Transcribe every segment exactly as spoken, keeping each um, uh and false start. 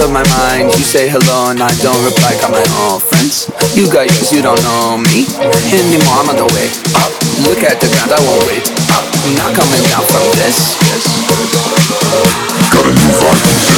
Out of my mind, you say hello and I don't reply. Got my own friends, you got yours, you don't know me anymore. I'm on the way up, look at the ground, I won't wait up. I'm not coming down from this. Gotta move on from this.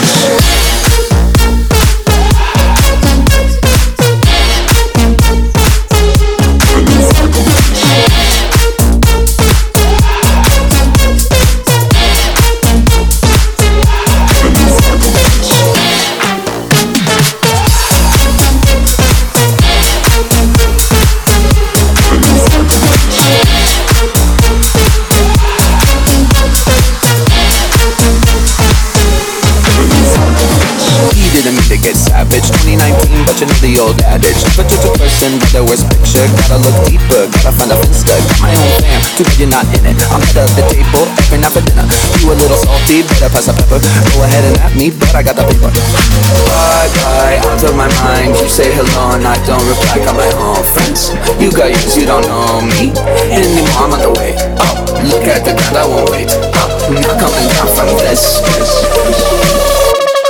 twenty nineteen, but you know the old adage. But you're the person with the worst picture. Gotta look deeper, gotta find a finster. Got my own fam, too bad you're not in it. I'm head of the table, every night for dinner. You a little salty, better pass the pepper. Go ahead and at me, but I got the paper. Bye-bye, out of my mind. You say hello and I don't reply. Got my own friends, you got yours, you don't know me anymore. I'm on the way up, look at the ground, I won't wait up. I'm not coming down from this.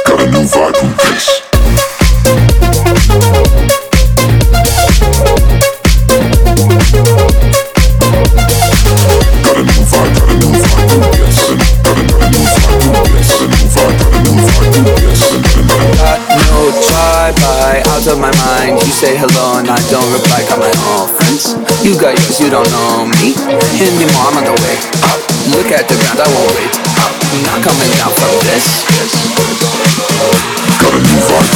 Got a new vibe from this. Out of my mind, you say hello and I don't reply. Got my own friends, you got yours, you don't know me anymore. I'm on the way up, look at the ground, I won't wait up. I'm not coming down from this. Gotta move on.